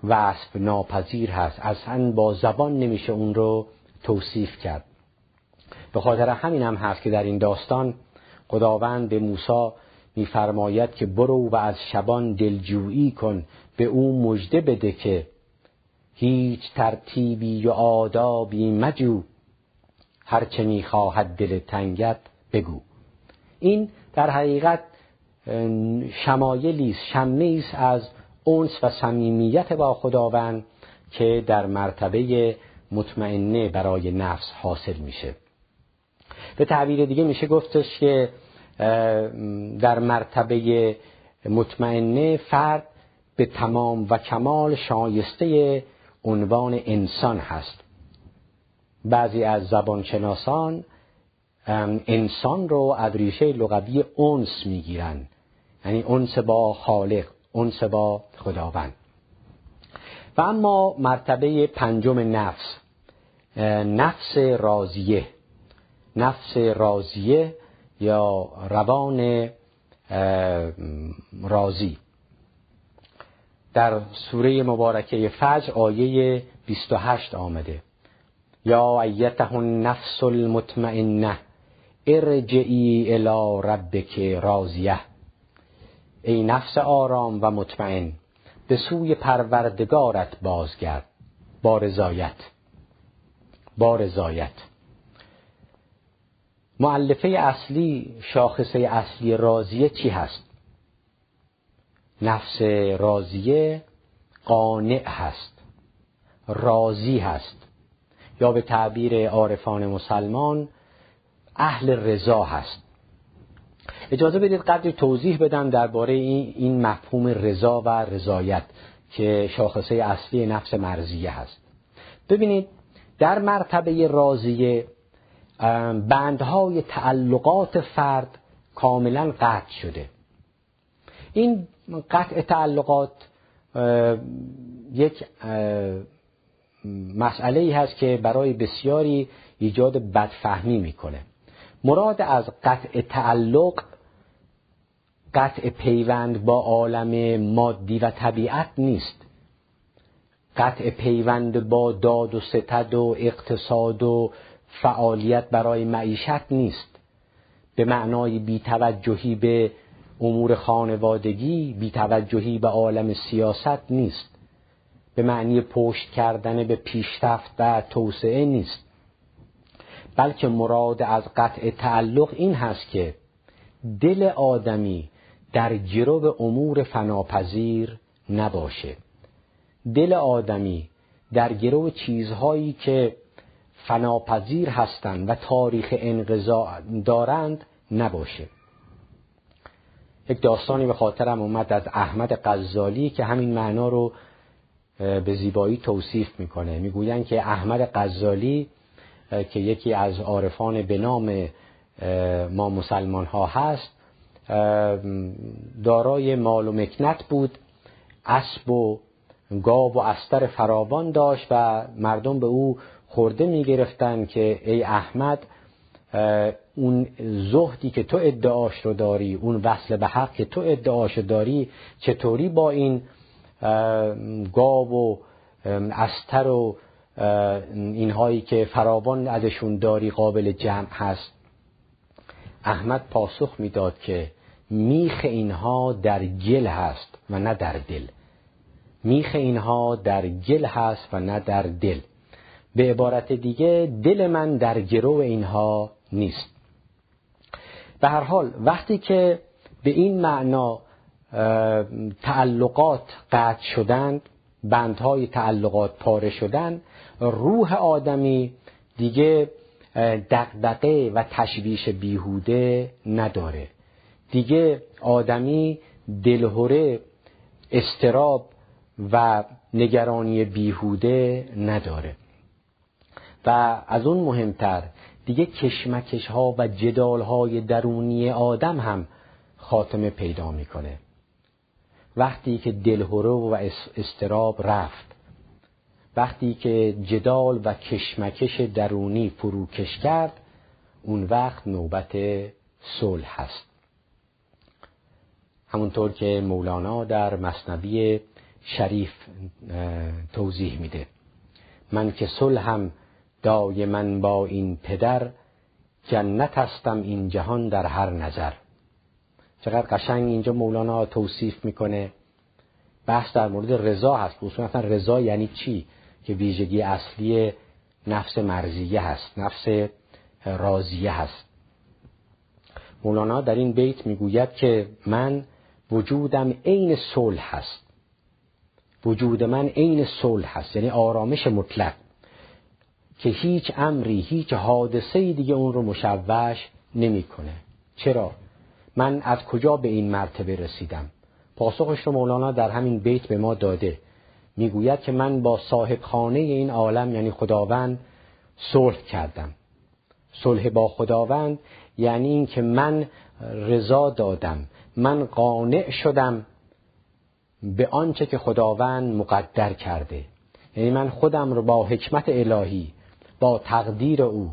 وصف ناپذیر هست، اصلا با زبان نمیشه اون رو توصیف کرد. به خاطر همین هم هست که در این داستان خداوند به موسی میفرماید که برو و از شبان دلجویی کن، به او مژده بده که هیچ ترتیبی و آدابی مجو، هرچه میخواهد دل تنگت بگو. این در حقیقت شمایلی است، شمعی است از انس و صمیمیت با خداوند که در مرتبه مطمئنه برای نفس حاصل میشه. به تعبیر دیگه میشه گفتش که در مرتبه مطمئنه فرد به تمام و کمال شایسته عنوان انسان هست. بعضی از زبانشناسان انسان رو از ریشه لغوی انس میگیرن، یعنی انس با خالق، انس با خداوند. و اما مرتبه پنجم نفس، نفس راضیه. نفس راضیه یا روان راضی. در سوره مبارکه فجر آیه بیست و هشت آمده: یا ایتها النفس المطمئنه ارجعی الی ربک راضیه. ای نفس آرام و مطمئن، به سوی پروردگارت بازگرد با رضایت. با رضایت مؤلفه اصلی، شاخصه اصلی راضیه چی هست؟ نفس راضیه قانع هست، راضی هست، یا به تعبیر عارفان مسلمان اهل رضا هست. اجازه بدید قدری توضیح بدم درباره این مفهوم رضا و رضایت که شاخصه اصلی نفس مرضیه هست. ببینید در مرتبه راضیه بندهای تعلقات فرد کاملا قطع شده. این قطع تعلقات یک مسئله ای هست که برای بسیاری ایجاد بدفهمی میکنه. مراد از قطع تعلق قطع پیوند با عالم مادی و طبیعت نیست. قطع پیوند با داد و ستد و اقتصاد و فعالیت برای معیشت نیست. به معنای بی‌توجهی به امور خانوادگی، بی‌توجهی به عالم سیاست نیست. به معنی پشت کردن به پیشرفت و توسعه نیست. بلکه مراد از قطع تعلق این هست که دل آدمی در گرو امور فناپذیر نباشه. دل آدمی در گرو چیزهایی که فناپذیر هستند و تاریخ انقضا دارند نباشه. یک داستانی به خاطرم اومد از احمد غزالی که همین معنا رو به زیبایی توصیف میکنه. میگوین که احمد غزالی که یکی از عارفان به نام ما مسلمان ها هست، دارای مال و مکنت بود، اسب و گاو و استر فراوان داشت و مردم به او خورده می گرفتن که ای احمد، اون زهدی که تو ادعاش رو داری، اون وصل به حق که تو ادعاش رو داری، چطوری با این گاو و استر و اینهایی که فراوان ازشون داری قابل جمع هست؟ احمد پاسخ میداد که میخ اینها در گل هست و نه در دل. میخ اینها در گل هست و نه در دل. به عبارت دیگه دل من در گرو اینها نیست. به هر حال وقتی که به این معنا تعلقات قطع شدند، بندهای تعلقات پاره شدن، روح آدمی دیگه دغدغه و تشویش بیهوده نداره. دیگه آدمی دلهره، استراب و نگرانی بیهوده نداره. و از اون مهمتر دیگه کشمکش ها و جدال های درونی آدم هم خاتمه پیدا میکنه. وقتی که دلهره و استراب رفت، وقتی که جدال و کشمکش درونی فروکش کرد، اون وقت نوبت صلح هست. همونطور که مولانا در مثنوی شریف توضیح میده: من که صلحم دایما با این پدر، جنت هستم این جهان در هر نظر. چقدر قشنگ اینجا مولانا توصیف میکنه. بحث در مورد رضا هست. اصولاً رضا یعنی چی؟ که ویژگی اصلی نفس مرضیه هست، نفس راضیه هست. مولانا در این بیت میگوید که من وجودم عین صلح هست. وجود من عین صلح هست، یعنی آرامش مطلق که هیچ امری، هیچ حادثه‌ای دیگه اون رو مشوش نمیکنه. چرا؟ من از کجا به این مرتبه رسیدم؟ پاسخش رو مولانا در همین بیت به ما داده. میگوید که من با صاحب خانه این عالم یعنی خداوند صلح کردم. صلح با خداوند یعنی این که من رضا دادم، من قانع شدم به آنچه که خداوند مقدر کرده. یعنی من خودم رو با حکمت الهی، با تقدیر او،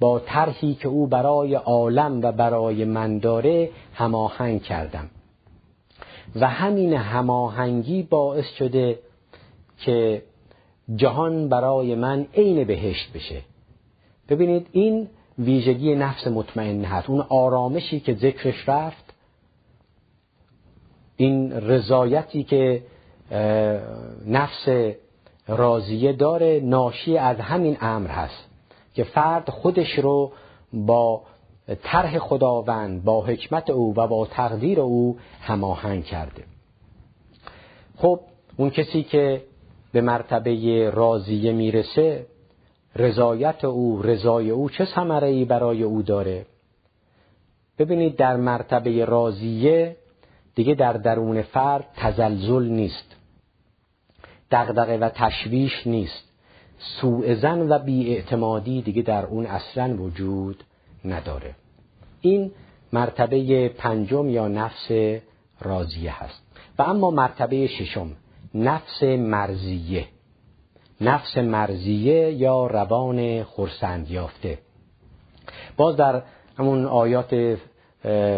با طرحی که او برای عالم و برای من داره هماهنگ کردم. و همین هماهنگی باعث شده که جهان برای من عین بهشت بشه. ببینید این ویژگی نفس مطمئن هست، اون آرامشی که ذکرش رفت، این رضایتی که نفس راضیه داره ناشی از همین امر هست که فرد خودش رو با طرح خداوند با حکمت او و با تقدیر او هماهنگ کرده. خب اون کسی که به مرتبه راضیه میرسه، رضایت او، رضای او چه ثمره‌ای برای او داره؟ ببینید در مرتبه راضیه دیگه در درون فرد تزلزل نیست، دغدغه و تشویش نیست، سوء ظن و بی‌اعتمادی دیگه در اون اصلا وجود نداره. این مرتبه پنجم یا نفس راضیه هست. و اما مرتبه ششم نفس مرضیه، نفس مرضیه یا روان خرسند یافته. باز در همون آیات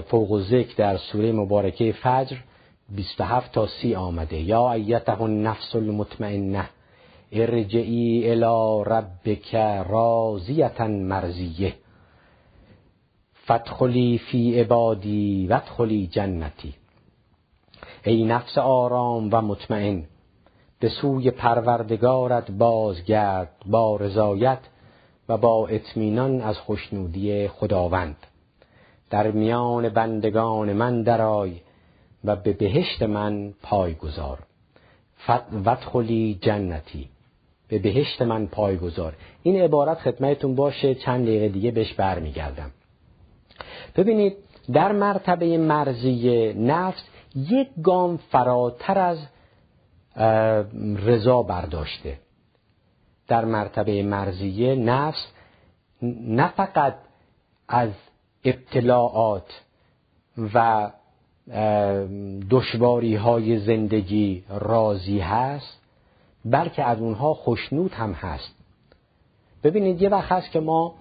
فوق الذکر در سوره مبارکه فجر بیست و هفت تا سی آمده: یا ایتها النفس المطمئنه ارجعی الی ربک راضیه مرضیه فادخلی فی عبادی وادخلی جنتی. ای نفس آرام و مطمئن، به سوی پروردگارت بازگرد با رضایت و با اطمینان از خوشنودی خداوند. در میان بندگان من درآی و به بهشت من پایگذار. وادخلی جنتی، به بهشت من پایگذار. این عبارت خدمتتون باشه، چند دقیقه دیگه بهش برمیگردم. ببینید در مرتبه مرضیه نفس یک گام فراتر از رضا برداشته. در مرتبه مرضیه نفس نه فقط از ابتلاعات و دشواری‌های زندگی راضی هست، بلکه از اونها خوشنود هم هست. ببینید یه وقت هست که ما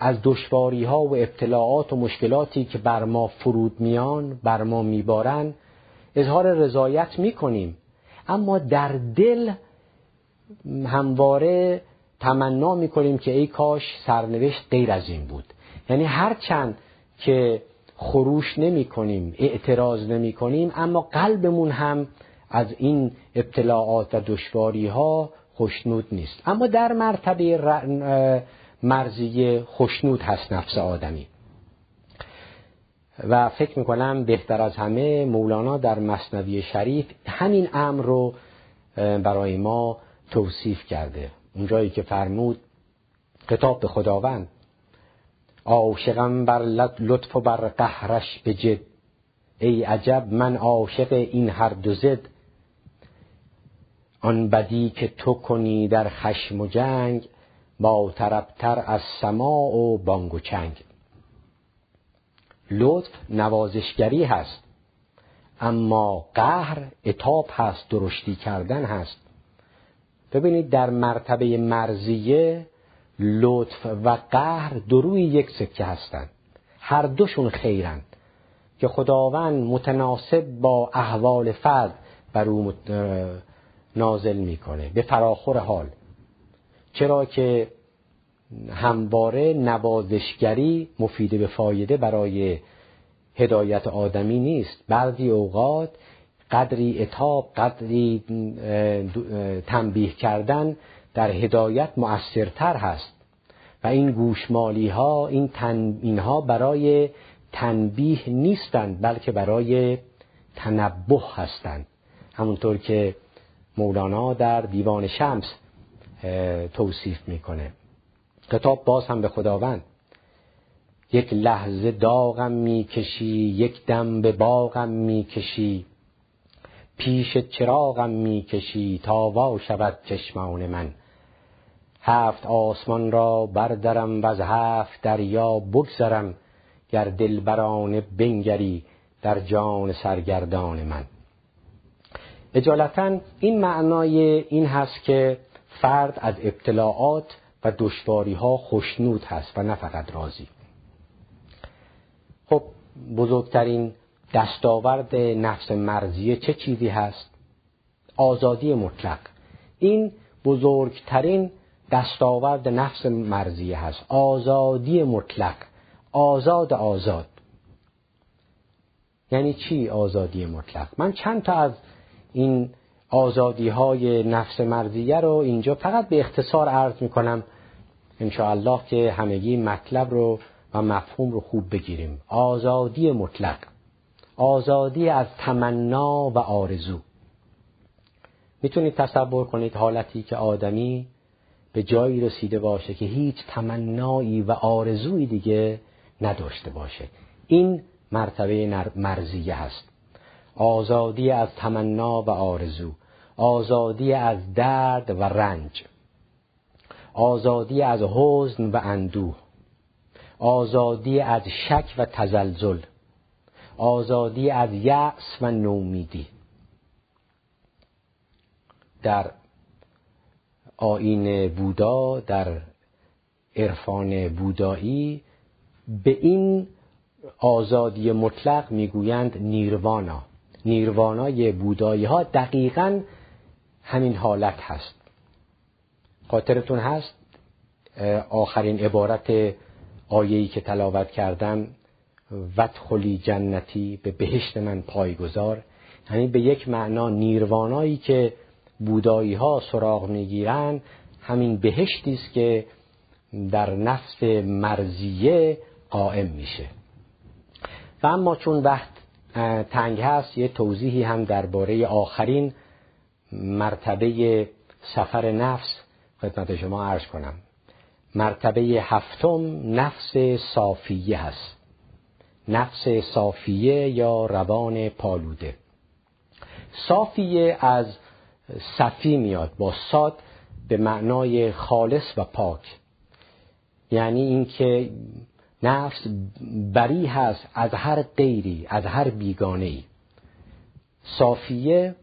از دشواری‌ها و ابتلاعات و مشکلاتی که بر ما فرود میان، بر ما میبارن، اظهار رضایت میکنیم، اما در دل همواره تمنا میکنیم که ای کاش سرنوشت غیر از این بود. یعنی هر چند که خروش نمی کنیم، اعتراض نمی کنیم، اما قلبمون هم از این ابتلاعات و دشواری‌ها خوشنود نیست. اما در مرتبه مرضیه خوشنود هست نفس آدمی. و فکر میکنم بهتر از همه مولانا در مثنوی شریف همین امر رو برای ما توصیف کرده. اونجایی که فرمود، خطاب به خداوند: عاشقم بر لطف و بر قهرش به جد، ای عجب من عاشق این هر دو زد. آن بدی که تو کنی در خشم و جنگ، با طربتر از سما و بانگ و چنگ. لطف نوازشگری هست، اما قهر عتاب هست، درشتی کردن هست. ببینید در مرتبه مرضیه لطف و قهر دو روی یک سکه هستند، هر دوشون خیرند که خداوند متناسب با احوال فرد بر او نازل میکنه به فراخور حال، چرا که همواره نوازشگری مفید به فایده برای هدایت آدمی نیست. بعضی اوقات قدری عتاب، قدری تنبیه کردن در هدایت مؤثرتر هست و این گوشمالی ها، این تن، اینها برای تنبیه نیستند بلکه برای تنبه هستند، همونطور که مولانا در دیوان شمس توصیف میکنه. خطاب باز هم به خداوند: یک لحظه داغم میکشی، یک دم به باغم میکشی، پیش چراغم میکشی تا وا شود چشمان من. هفت آسمان را بردرم و از هفت دریا بگذرم، گر دلبرانه بنگری در جان سرگردان من. اجالتا این معنای این هست که فرد از ابتلاعات و دشواری‌ها خوشنود هست و نه فقط راضی. خب بزرگترین دستاورد نفس مرضیه چه چیزی هست؟ آزادی مطلق. این بزرگترین دستاورد نفس مرضیه هست، آزادی مطلق. آزاد آزاد یعنی چی آزادی مطلق؟ من چند تا از این آزادی‌های نفس مرضیه رو اینجا فقط به اختصار عرض می‌کنم، ان شاء الله که همگی مطلب رو و مفهوم رو خوب بگیریم. آزادی مطلق، آزادی از تمنا و آرزو. میتونید تصور کنید حالتی که آدمی به جایی رسیده باشه که هیچ تمنایی و آرزویی دیگه نداشته باشه. این مرتبه مرضیه هست. آزادی از تمنا و آرزو، آزادی از درد و رنج، آزادی از حزن و اندوه، آزادی از شک و تزلزل، آزادی از یأس و نومیدی. در آیین بودا، در عرفان بودایی به این آزادی مطلق میگویند نیروانا. نیروانای بودایی ها دقیقاً همین حالت هست. خاطرتون هست آخرین عبارت آیه‌ای که تلاوت کردم، وادخلی جنتی، به بهشت من پایگذار، یعنی به یک معنا نیروانایی که بودایی ها سراغ میگیرن همین بهشتی است که در نفس مرضیه قائم میشه. و اما چون وقت تنگ هست یه توضیحی هم درباره آخرین مرتبه سفر نفس خدمت شما عرض کنم. مرتبه هفتم نفس صافیه هست. نفس صافیه یا روان پالوده. صافیه از صفی میاد، با صاد به معنای خالص و پاک، یعنی اینکه نفس بری هست از هر غیری، از هر بیگانه‌ای. صافیه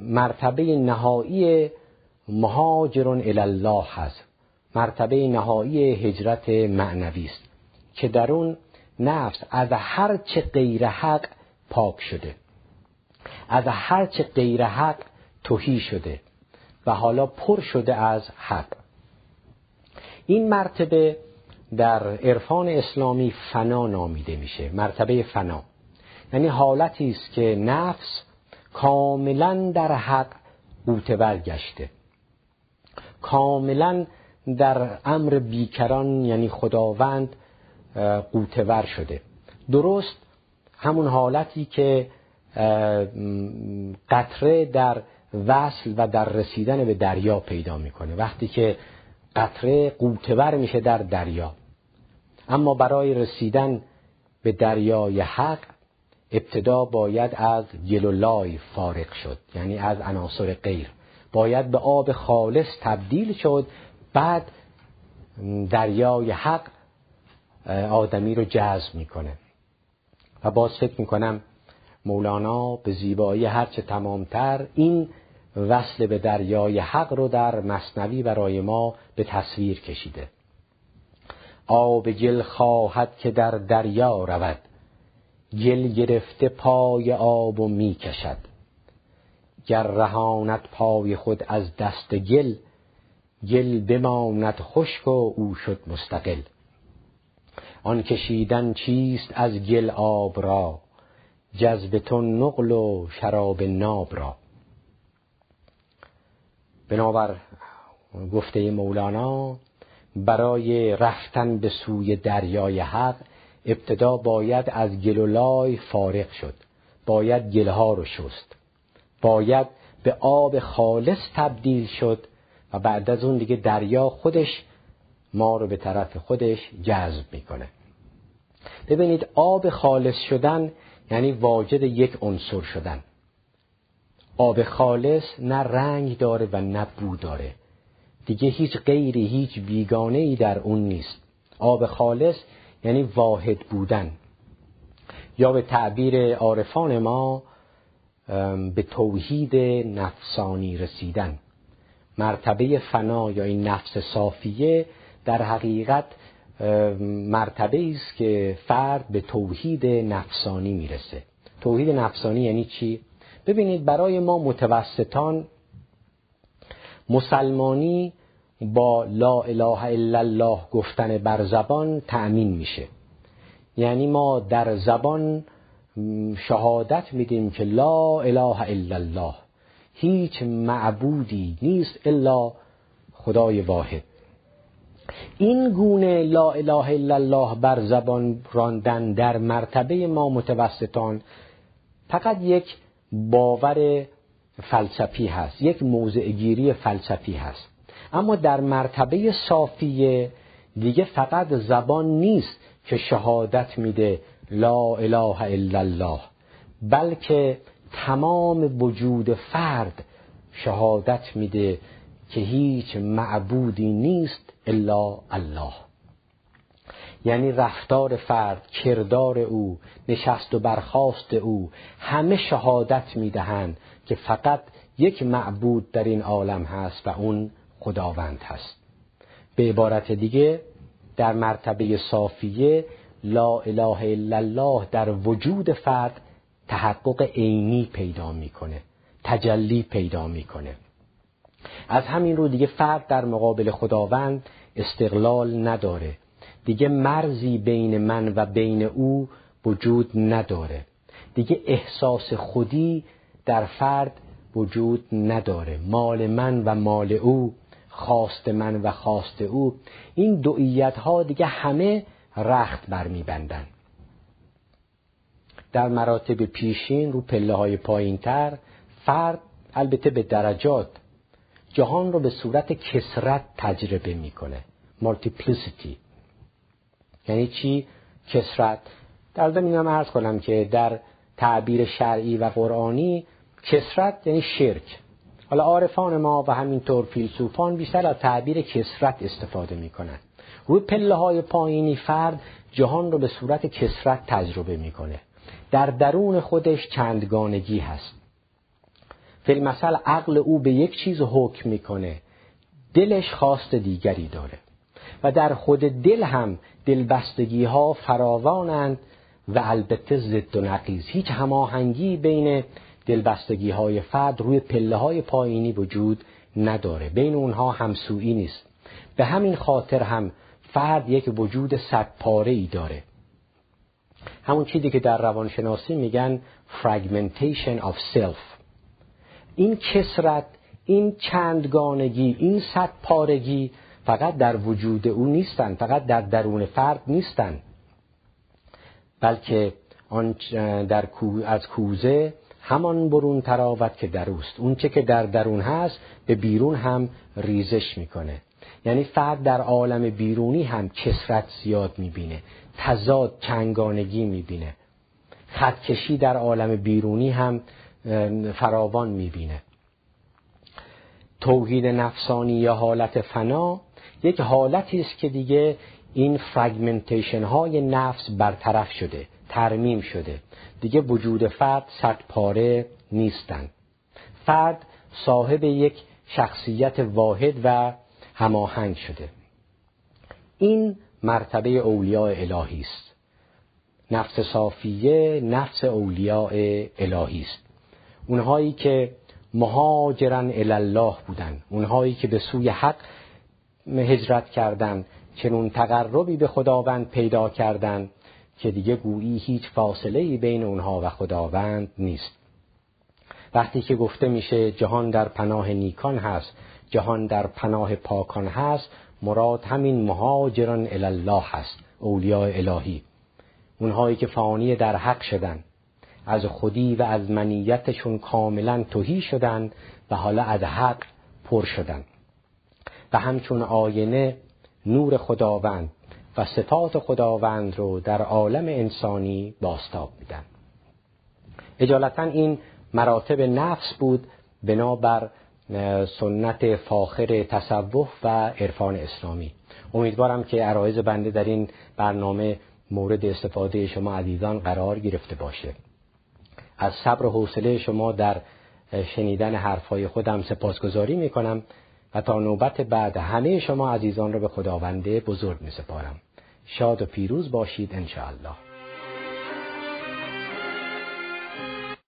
مرتبه نهایی مهاجر الی الله هست، مرتبه نهایی هجرت معنوی است که در اون نفس از هر چه غیر حق پاک شده، از هر چه غیر حق تهی شده و حالا پر شده از حق. این مرتبه در عرفان اسلامی فنا نامیده میشه. مرتبه فنا یعنی حالتی است که نفس کاملا در حق غوطه‌ور گشته، کاملا در امر بیکران یعنی خداوند غوطه‌ور شده. درست همون حالتی که قطره در وصل و در رسیدن به دریا پیدا میکنه. وقتی که قطره غوطه‌ور میشه در دریا، اما برای رسیدن به دریای حق ابتدا باید از گلولای فارغ شد، یعنی از عناصر غیر، باید به آب خالص تبدیل شد، بعد دریای حق آدمی رو جذب میکنه. و باز فکر میکنم مولانا به زیبایی هرچه تمامتر این وصل به دریای حق رو در مثنوی برای ما به تصویر کشیده. آب گل خواهد که در دریا رود، گل گرفته پای آب و می کشد. گر رهاند پای خود از دست گل، گل بماند خشک و او شد مستقل. آن کشیدن چیست از گل آب را، جذب تو نقل و شراب ناب را. بنابر گفته مولانا برای رفتن به سوی دریای حق ابتدا باید از گلولای فارغ شد، باید گلها رو شست، باید به آب خالص تبدیل شد و بعد از اون دیگه دریا خودش ما رو به طرف خودش جذب میکنه. ببینید آب خالص شدن یعنی واجد یک عنصر شدن. آب خالص نه رنگ داره و نه بو داره، دیگه هیچ غیری، هیچ بیگانه‌ای در اون نیست. آب خالص یعنی واحد بودن، یا به تعبیر عارفان ما به توحید نفسانی رسیدن. مرتبه فنا یا این نفس صافیه در حقیقت مرتبه است که فرد به توحید نفسانی میرسه. توحید نفسانی یعنی چی؟ ببینید برای ما متوسطان مسلمانی با لا اله الا الله گفتن بر زبان تأمین میشه، یعنی ما در زبان شهادت میدیم که لا اله الا الله، هیچ معبودی نیست الا خدای واحد. این گونه لا اله الا الله بر زبان راندن در مرتبه ما متوسطان فقط یک باور فلسفی هست، یک موضع گیری فلسفی هست. اما در مرتبه صافیه دیگه فقط زبان نیست که شهادت میده لا اله الا الله، بلکه تمام وجود فرد شهادت میده که هیچ معبودی نیست الا الله. یعنی رفتار فرد، کردار او، نشست و برخاست او، همه شهادت میدهند که فقط یک معبود در این عالم هست و اون خداوند هست. به عبارت دیگه در مرتبه صافیه لا اله الا الله در وجود فرد تحقق عینی پیدا میکنه، تجلی پیدا میکنه. از همین رو دیگه فرد در مقابل خداوند استقلال نداره، دیگه مرزی بین من و بین او وجود نداره، دیگه احساس خودی در فرد وجود نداره. مال من و مال او، خواست من و خواست او، این دوئیت ها دیگه همه رخت برمی بندن. در مراتب پیشین رو پله های پایین تر فرد البته به درجات جهان رو به صورت کسرت تجربه میکنه، مالتیپلیسیتی. یعنی چی کسرت؟ در ضمن اینم عرض کنم که در تعبیر شرعی و قرآنی کسرت یعنی شرک. حالا عارفان ما و همینطور فیلسوفان بیشتر از تعبیر کسرت استفاده میکنن. روی پله های پایینی فرد جهان رو به صورت کسرت تجربه میکنه. در درون خودش چندگانگی هست. فی المثل عقل او به یک چیز حکم میکنه، دلش خواست دیگری داره و در خود دل هم دلبستگی ها فراوانند و البته ضد و نقیض. هیچ هماهنگی بین دلبستگی های فرد روی پله های پایینی وجود نداره، بین اونها همسویی نیست. به همین خاطر هم فرد یک وجود صد پاره ای داره، همون چیزی که در روانشناسی میگن fragmentation of self. این کسرت، این چندگانگی، این صد پارگی فقط در وجود او نیستن، فقط در درون فرد نیستن، بلکه آن در از کوزه همان برون تراوت که در اوست. اون چه که در درون هست به بیرون هم ریزش میکنه. یعنی فرد در عالم بیرونی هم کسرت زیاد میبینه، تضاد چندگانگی میبینه، خطکشی در عالم بیرونی هم فراوان میبینه. توحید نفسانی یا حالت فنا یک حالتی است که دیگه این فرگمنتیشن های نفس برطرف شده، ترمیم شده، دیگه وجود فرد صد پاره نیستند. فرد صاحب یک شخصیت واحد و هماهنگ شده. این مرتبه اولیاء الهی است. نفس صافیه نفس اولیاء الهی است. اونهایی که مهاجرن الالله بودن، اونهایی که به سوی حق هجرت کردن، چنون تقربی به خداوند پیدا کردن که دیگه گویی هیچ فاصله‌ای بین اونها و خداوند نیست. وقتی که گفته میشه جهان در پناه نیکان هست، جهان در پناه پاکان هست، مراد همین مهاجران الالله هست، اولیاء الهی، اونهایی که فانی در حق شدن، از خودی و از منیتشون کاملا تهی شدن و حالا از حق پر شدن و همچون آینه نور خداوند و صفات خداوند رو در عالم انسانی بازتاب میدن. اجالتا این مراتب نفس بود بنابر سنت فاخر تصوف و عرفان اسلامی. امیدوارم که عرایض بنده در این برنامه مورد استفاده شما عزیزان قرار گرفته باشه. از صبر و حوصله شما در شنیدن حرفای خودم سپاسگزاری میکنم و تا نوبت بعد همه شما عزیزان را به خداوند بزرگ میسپارم. شاد و پیروز باشید ان شاء الله.